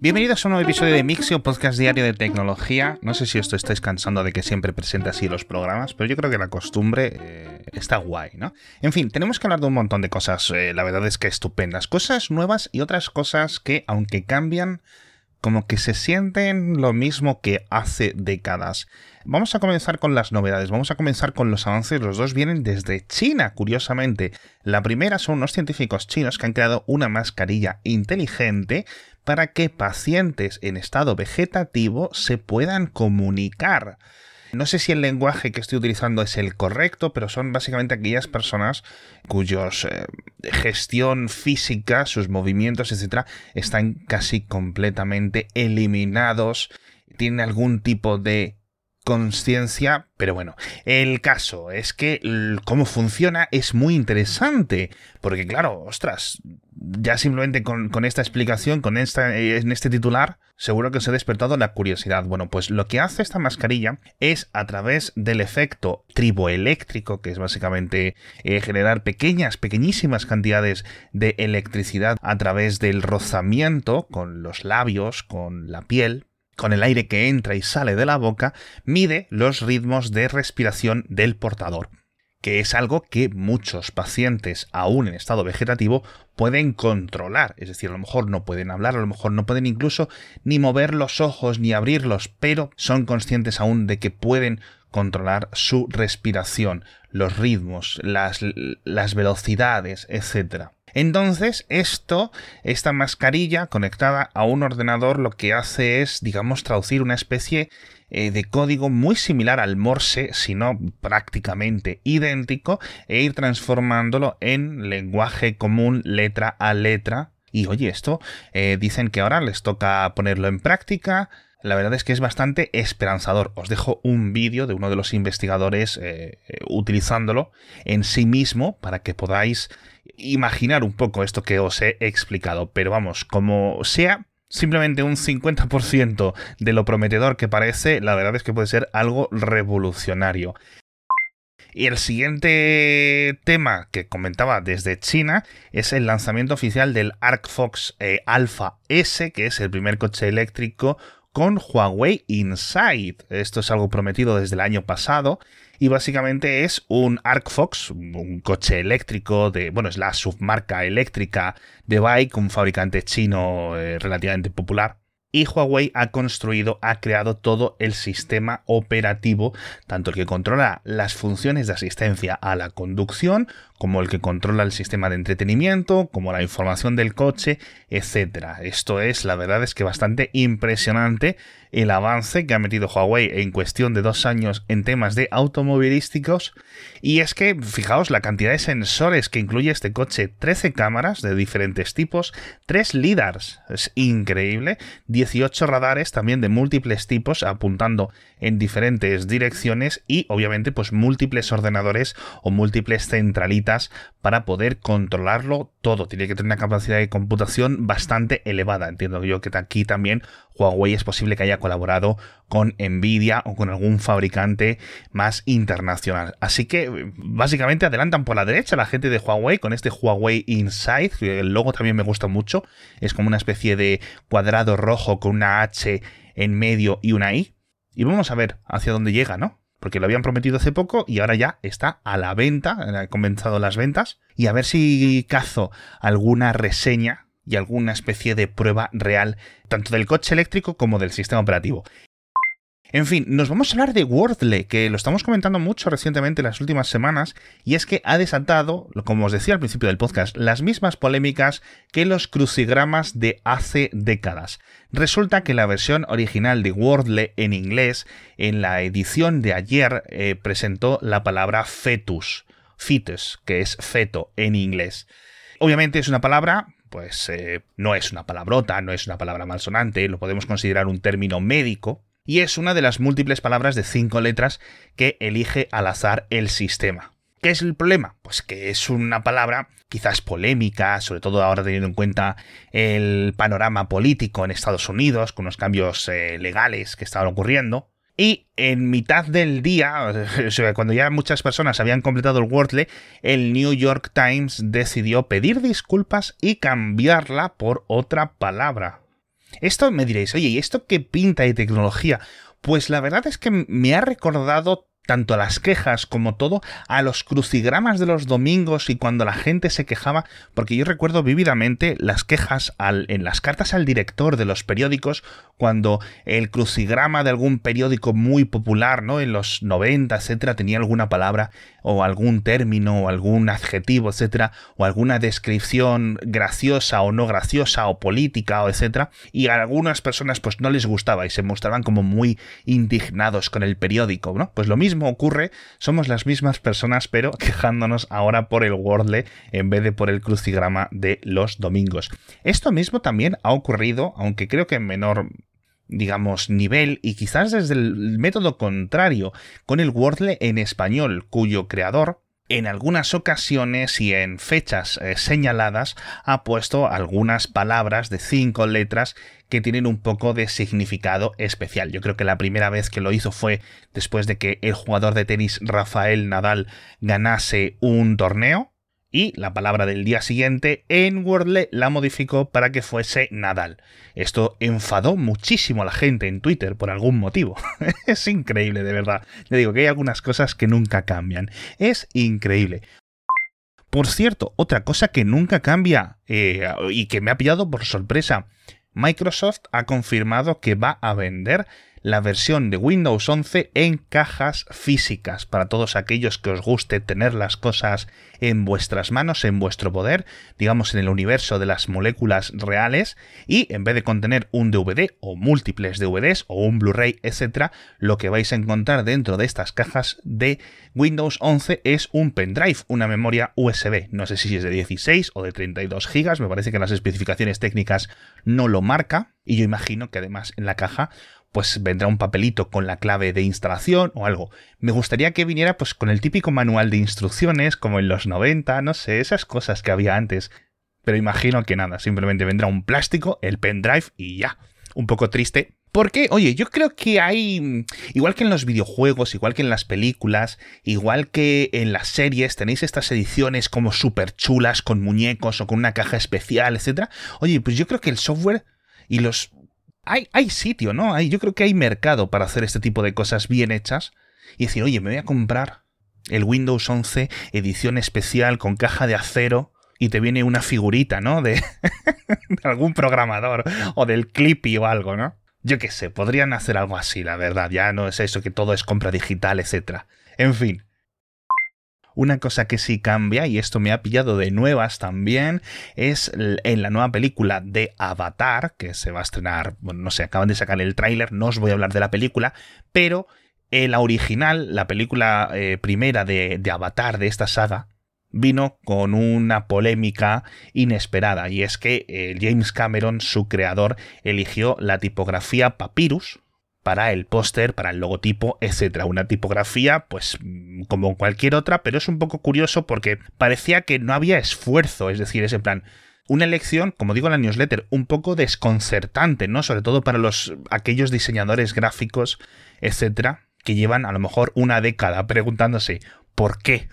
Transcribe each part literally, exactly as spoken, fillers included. Bienvenidos a un nuevo episodio de Mixio, podcast diario de tecnología. No sé si os estáis cansando de que siempre presente así los programas, pero yo creo que la costumbre eh, está guay, ¿no? En fin, tenemos que hablar de un montón de cosas, eh, la verdad es que estupendas. Cosas nuevas y otras cosas que, aunque cambian, como que se sienten lo mismo que hace décadas. Vamos a comenzar con las novedades, vamos a comenzar con los avances. Los dos vienen desde China, curiosamente. La primera son unos científicos chinos que han creado una mascarilla inteligente para que pacientes en estado vegetativo se puedan comunicar. No sé si el lenguaje que estoy utilizando es el correcto, pero son básicamente aquellas personas cuyos eh, gestión física, sus movimientos, etcétera, están casi completamente eliminados, tienen algún tipo de conciencia, pero bueno, el caso es que cómo funciona es muy interesante, porque claro, ostras, ya simplemente con, con esta explicación, con esta, en este titular, seguro que os he despertado la curiosidad. Bueno, pues lo que hace esta mascarilla es, a través del efecto triboeléctrico, que es básicamente eh, generar pequeñas, pequeñísimas cantidades de electricidad a través del rozamiento con los labios, con la piel, con el aire que entra y sale de la boca, mide los ritmos de respiración del portador, que es algo que muchos pacientes, aún en estado vegetativo, pueden controlar. Es decir, a lo mejor no pueden hablar, a lo mejor no pueden incluso ni mover los ojos ni abrirlos, pero son conscientes aún de que pueden controlar su respiración, los ritmos, las, las velocidades, etcétera. Entonces, esto, esta mascarilla conectada a un ordenador, lo que hace es, digamos, traducir una especie eh, de código muy similar al Morse, si no prácticamente idéntico, e ir transformándolo en lenguaje común letra a letra. Y oye, esto eh, dicen que ahora les toca ponerlo en práctica. La verdad es que es bastante esperanzador. Os dejo un vídeo de uno de los investigadores eh, utilizándolo en sí mismo para que podáis imaginar un poco esto que os he explicado. Pero vamos, como sea simplemente un cincuenta por ciento de lo prometedor que parece, la verdad es que puede ser algo revolucionario. Y el siguiente tema que comentaba desde China es el lanzamiento oficial del Arcfox eh, alfa ese, que es el primer coche eléctrico con Huawei Inside. Esto es algo prometido desde el año pasado y básicamente es un Arcfox, un coche eléctrico de, bueno, es la submarca eléctrica de Bike, un fabricante chino eh, relativamente popular. Y Huawei ha construido, ha creado todo el sistema operativo, tanto el que controla las funciones de asistencia a la conducción, como el que controla el sistema de entretenimiento, como la información del coche, etcétera. Esto es, la verdad es que bastante impresionante el avance que ha metido Huawei en cuestión de dos años en temas de automovilísticos. Y es que, fijaos, la cantidad de sensores que incluye este coche, trece cámaras de diferentes tipos, tres lidars, es increíble, dieciocho radares también de múltiples tipos apuntando en diferentes direcciones y obviamente pues múltiples ordenadores o múltiples centralitas para poder controlarlo todo. Tiene que tener una capacidad de computación bastante elevada. Entiendo yo que aquí también Huawei es posible que haya colaborado con Nvidia o con algún fabricante más internacional. Así que básicamente adelantan por la derecha la gente de Huawei con este Huawei Inside. El logo también me gusta mucho. Es como una especie de cuadrado rojo con una H en medio y una I. Y vamos a ver hacia dónde llega, ¿no? Porque lo habían prometido hace poco y ahora ya está a la venta. Han comenzado las ventas. Y a ver si cazo alguna reseña y alguna especie de prueba real, tanto del coche eléctrico como del sistema operativo. En fin, nos vamos a hablar de Wordle, que lo estamos comentando mucho recientemente en las últimas semanas, y es que ha desatado, como os decía al principio del podcast, las mismas polémicas que los crucigramas de hace décadas. Resulta que la versión original de Wordle en inglés, en la edición de ayer, eh, presentó la palabra fetus, fetus, que es feto en inglés. Obviamente es una palabra... Pues eh, no es una palabrota, no es una palabra malsonante, lo podemos considerar un término médico y es una de las múltiples palabras de cinco letras que elige al azar el sistema. ¿Qué es el problema? Pues que es una palabra quizás polémica, sobre todo ahora teniendo en cuenta el panorama político en Estados Unidos con los cambios eh, legales que estaban ocurriendo. Y en mitad del día, cuando ya muchas personas habían completado el Wordle, el New York Times decidió pedir disculpas y cambiarla por otra palabra. Esto me diréis, oye, ¿y esto qué pinta de tecnología? Pues la verdad es que me ha recordado tanto a las quejas como todo, a los crucigramas de los domingos y cuando la gente se quejaba, porque yo recuerdo vívidamente las quejas al, en las cartas al director de los periódicos, cuando el crucigrama de algún periódico muy popular, ¿no?, en los noventa, etcétera, tenía alguna palabra o algún término o algún adjetivo, etcétera, o alguna descripción graciosa o no graciosa o política o etcétera, y a algunas personas pues no les gustaba y se mostraban como muy indignados con el periódico, ¿no? Pues lo mismo ocurre, somos las mismas personas pero quejándonos ahora por el Wordle en vez de por el crucigrama de los domingos. Esto mismo también ha ocurrido, aunque creo que en menor, digamos, nivel y quizás desde el método contrario, con el Wordle en español, cuyo creador en algunas ocasiones y en fechas eh, señaladas ha puesto algunas palabras de cinco letras que tienen un poco de significado especial. Yo creo que la primera vez que lo hizo fue después de que el jugador de tenis Rafael Nadal ganase un torneo y la palabra del día siguiente en Wordle la modificó para que fuese Nadal. Esto enfadó muchísimo a la gente en Twitter por algún motivo. Es increíble, de verdad. Le digo que hay algunas cosas que nunca cambian. Es increíble. Por cierto, otra cosa que nunca cambia eh, y que me ha pillado por sorpresa. Microsoft ha confirmado que va a vender la versión de Windows once en cajas físicas. Para todos aquellos que os guste tener las cosas en vuestras manos, en vuestro poder, digamos en el universo de las moléculas reales, y en vez de contener un D V D o múltiples D V Ds o un Blu-ray, etcétera, lo que vais a encontrar dentro de estas cajas de Windows once es un pendrive, una memoria U S B. No sé si es de dieciséis o de treinta y dos gigas, me parece que las especificaciones técnicas no lo marca, y yo imagino que además en la caja pues vendrá un papelito con la clave de instalación o algo. Me gustaría que viniera pues con el típico manual de instrucciones como en los noventa, no sé, esas cosas que había antes. Pero imagino que nada, simplemente vendrá un plástico, el pendrive y ya. Un poco triste. Porque, oye, yo creo que hay, igual que en los videojuegos, igual que en las películas, igual que en las series, tenéis estas ediciones como súper chulas con muñecos o con una caja especial, etcétera. Oye, pues yo creo que el software y los... Hay, hay sitio, ¿no? Hay, yo creo que hay mercado para hacer este tipo de cosas bien hechas y decir, oye, me voy a comprar el Windows once edición especial con caja de acero y te viene una figurita, ¿no? De, de algún programador o del Clippy o algo, ¿no? Yo qué sé, podrían hacer algo así, la verdad. Ya no es eso que todo es compra digital, etcétera. En fin. Una cosa que sí cambia, y esto me ha pillado de nuevas también, es en la nueva película de Avatar, que se va a estrenar, bueno, no sé, acaban de sacar el tráiler, no os voy a hablar de la película, pero eh, la original, la película eh, primera de, de Avatar, de esta saga, vino con una polémica inesperada, y es que eh, James Cameron, su creador, eligió la tipografía Papyrus para el póster, para el logotipo, etcétera. Una tipografía, pues, como cualquier otra, pero es un poco curioso porque parecía que no había esfuerzo. Es decir, es en plan, una elección, como digo en la newsletter, un poco desconcertante, ¿no? Sobre todo para los aquellos diseñadores gráficos, etcétera, que llevan a lo mejor una década preguntándose ¿por qué?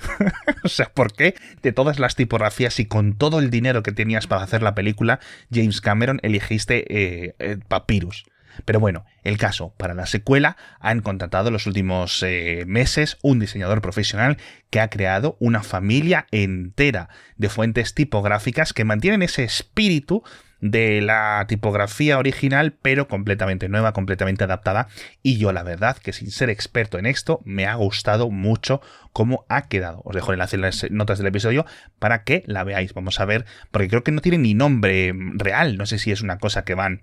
O sea, ¿por qué de todas las tipografías y con todo el dinero que tenías para hacer la película, James Cameron, elegiste eh, eh, Papyrus? Pero bueno, el caso, para la secuela han contratado en los últimos eh, meses un diseñador profesional que ha creado una familia entera de fuentes tipográficas que mantienen ese espíritu de la tipografía original, pero completamente nueva, completamente adaptada. Y yo la verdad que sin ser experto en esto, me ha gustado mucho cómo ha quedado. Os dejo el enlace en las notas del episodio para que la veáis. Vamos a ver, porque creo que no tiene ni nombre real, no sé si es una cosa que van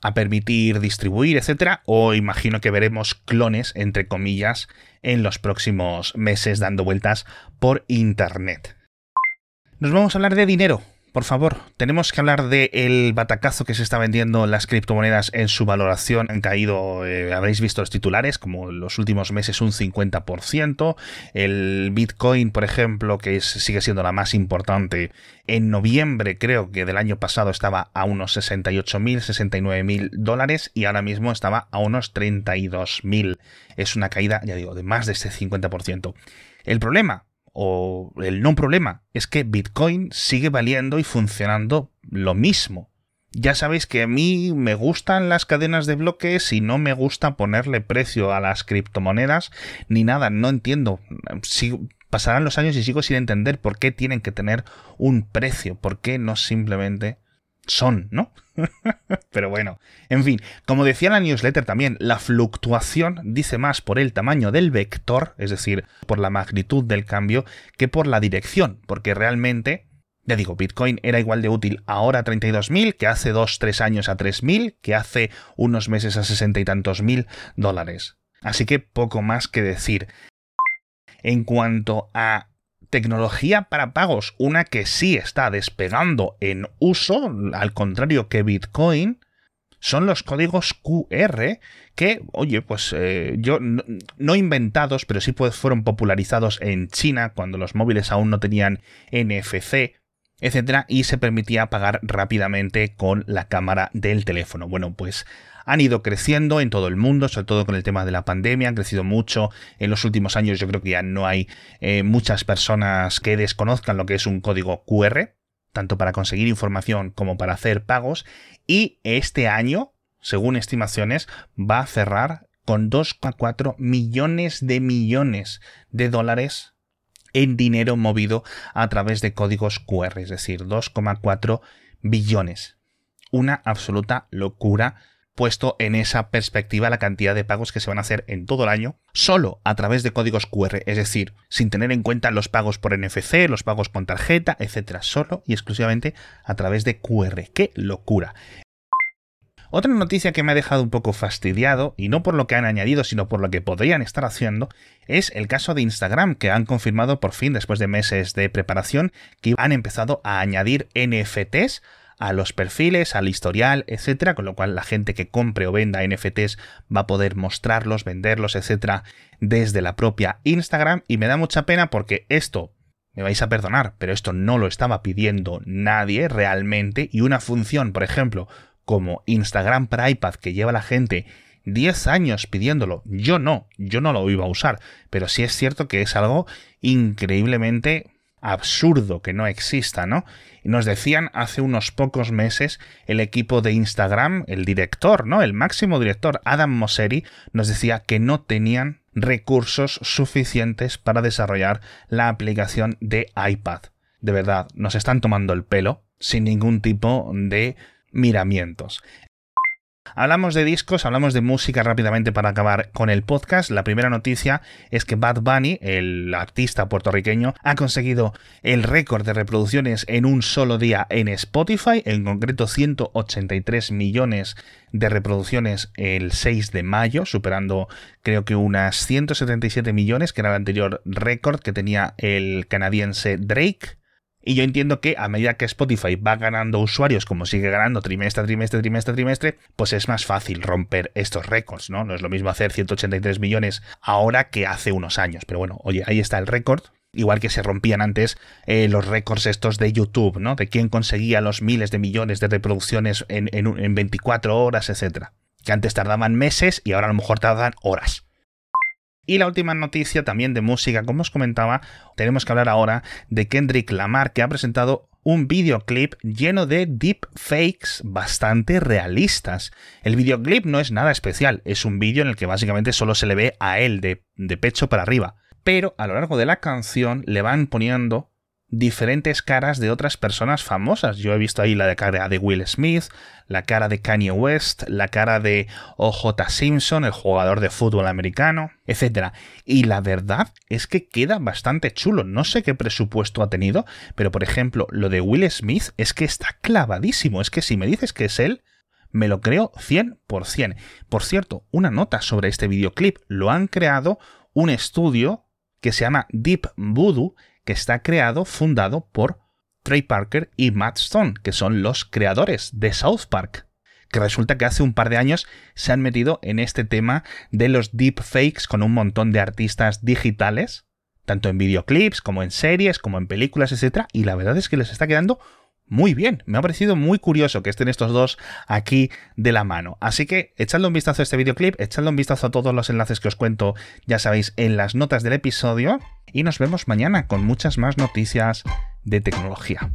a permitir distribuir, etcétera, o imagino que veremos clones, entre comillas, en los próximos meses dando vueltas por internet. Nos vamos a hablar de dinero, por favor. Tenemos que hablar del batacazo que se está vendiendo las criptomonedas en su valoración. Han caído, eh, habréis visto los titulares, como en los últimos meses un cincuenta por ciento. El Bitcoin, por ejemplo, que es, sigue siendo la más importante, en noviembre creo que del año pasado estaba a unos sesenta y ocho mil, sesenta y nueve mil dólares y ahora mismo estaba a unos treinta y dos mil. Es una caída, ya digo, de más de este cincuenta por ciento. El problema, o el no problema, es que Bitcoin sigue valiendo y funcionando lo mismo. Ya sabéis que a mí me gustan las cadenas de bloques y no me gusta ponerle precio a las criptomonedas ni nada, no entiendo. Si pasarán los años y sigo sin entender por qué tienen que tener un precio, por qué no simplemente son, ¿no? Pero bueno, en fin, como decía la newsletter también, la fluctuación dice más por el tamaño del vector, es decir, por la magnitud del cambio, que por la dirección, porque realmente... Ya digo, Bitcoin era igual de útil ahora a treinta y dos mil que hace dos o tres años a tres mil, que hace unos meses a sesenta y tantos mil dólares. Así que poco más que decir. En cuanto a tecnología para pagos, una que sí está despegando en uso, al contrario que Bitcoin, son los códigos Q R que, oye, pues eh, yo no, no inventados, pero sí pues fueron popularizados en China cuando los móviles aún no tenían N F C, etcétera, y se permitía pagar rápidamente con la cámara del teléfono. Bueno, pues han ido creciendo en todo el mundo, sobre todo con el tema de la pandemia, han crecido mucho en los últimos años. Yo creo que ya no hay eh, muchas personas que desconozcan lo que es un código Q R, tanto para conseguir información como para hacer pagos, y este año, según estimaciones, va a cerrar con dos coma cuatro millones de millones de dólares en dinero movido a través de códigos Q R, es decir, dos coma cuatro billones. Una absoluta locura, puesto en esa perspectiva la cantidad de pagos que se van a hacer en todo el año solo a través de códigos Q R, es decir, sin tener en cuenta los pagos por N F C, los pagos con tarjeta, etcétera, solo y exclusivamente a través de Q R. ¡Qué locura! Otra noticia que me ha dejado un poco fastidiado, y no por lo que han añadido, sino por lo que podrían estar haciendo, es el caso de Instagram, que han confirmado por fin, después de meses de preparación, que han empezado a añadir N F Ts a los perfiles, al historial, etcétera, con lo cual la gente que compre o venda N F Ts va a poder mostrarlos, venderlos, etcétera, desde la propia Instagram. Y me da mucha pena porque esto... Me vais a perdonar, pero esto no lo estaba pidiendo nadie realmente, y una función, por ejemplo, como Instagram para iPad, que lleva la gente diez años pidiéndolo. Yo no, yo no lo iba a usar, pero sí es cierto que es algo increíblemente absurdo que no exista, ¿no? Nos decían hace unos pocos meses el equipo de Instagram, el director, ¿no? El máximo director, Adam Mosseri, nos decía que no tenían recursos suficientes para desarrollar la aplicación de iPad. De verdad, nos están tomando el pelo sin ningún tipo de... miramientos. Hablamos de discos, hablamos de música rápidamente para acabar con el podcast. La primera noticia es que Bad Bunny, el artista puertorriqueño, ha conseguido el récord de reproducciones en un solo día en Spotify, en concreto ciento ochenta y tres millones de reproducciones el seis de mayo, superando creo que unas ciento setenta y siete millones, que era el anterior récord que tenía el canadiense Drake. Y yo entiendo que a medida que Spotify va ganando usuarios, como sigue ganando trimestre, trimestre, trimestre, trimestre, pues es más fácil romper estos récords, ¿no? No es lo mismo hacer ciento ochenta y tres millones ahora que hace unos años. Pero bueno, oye, ahí está el récord. Igual que se rompían antes eh, los récords estos de YouTube, ¿no? De quién conseguía los miles de millones de reproducciones en, en, en veinticuatro horas, etcétera. Que antes tardaban meses y ahora a lo mejor tardan horas. Y la última noticia también de música, como os comentaba, tenemos que hablar ahora de Kendrick Lamar, que ha presentado un videoclip lleno de deepfakes bastante realistas. El videoclip no es nada especial, es un vídeo en el que básicamente solo se le ve a él de, de pecho para arriba. Pero a lo largo de la canción le van poniendo diferentes caras de otras personas famosas. Yo he visto ahí la cara de Will Smith, la cara de Kanye West, la cara de O J Simpson, el jugador de fútbol americano, etcétera. Y la verdad es que queda bastante chulo. No sé qué presupuesto ha tenido, pero por ejemplo, lo de Will Smith es que está clavadísimo. Es que si me dices que es él, me lo creo cien por ciento. Por cierto, una nota sobre este videoclip. Lo han creado un estudio que se llama Deep Voodoo, que está creado, fundado por Trey Parker y Matt Stone, que son los creadores de South Park, que resulta que hace un par de años se han metido en este tema de los deepfakes con un montón de artistas digitales, tanto en videoclips, como en series, como en películas, etcétera, y la verdad es que les está quedando muy bien. Me ha parecido muy curioso que estén estos dos aquí de la mano. Así que echadle un vistazo a este videoclip, echadle un vistazo a todos los enlaces que os cuento, ya sabéis, en las notas del episodio. Y nos vemos mañana con muchas más noticias de tecnología.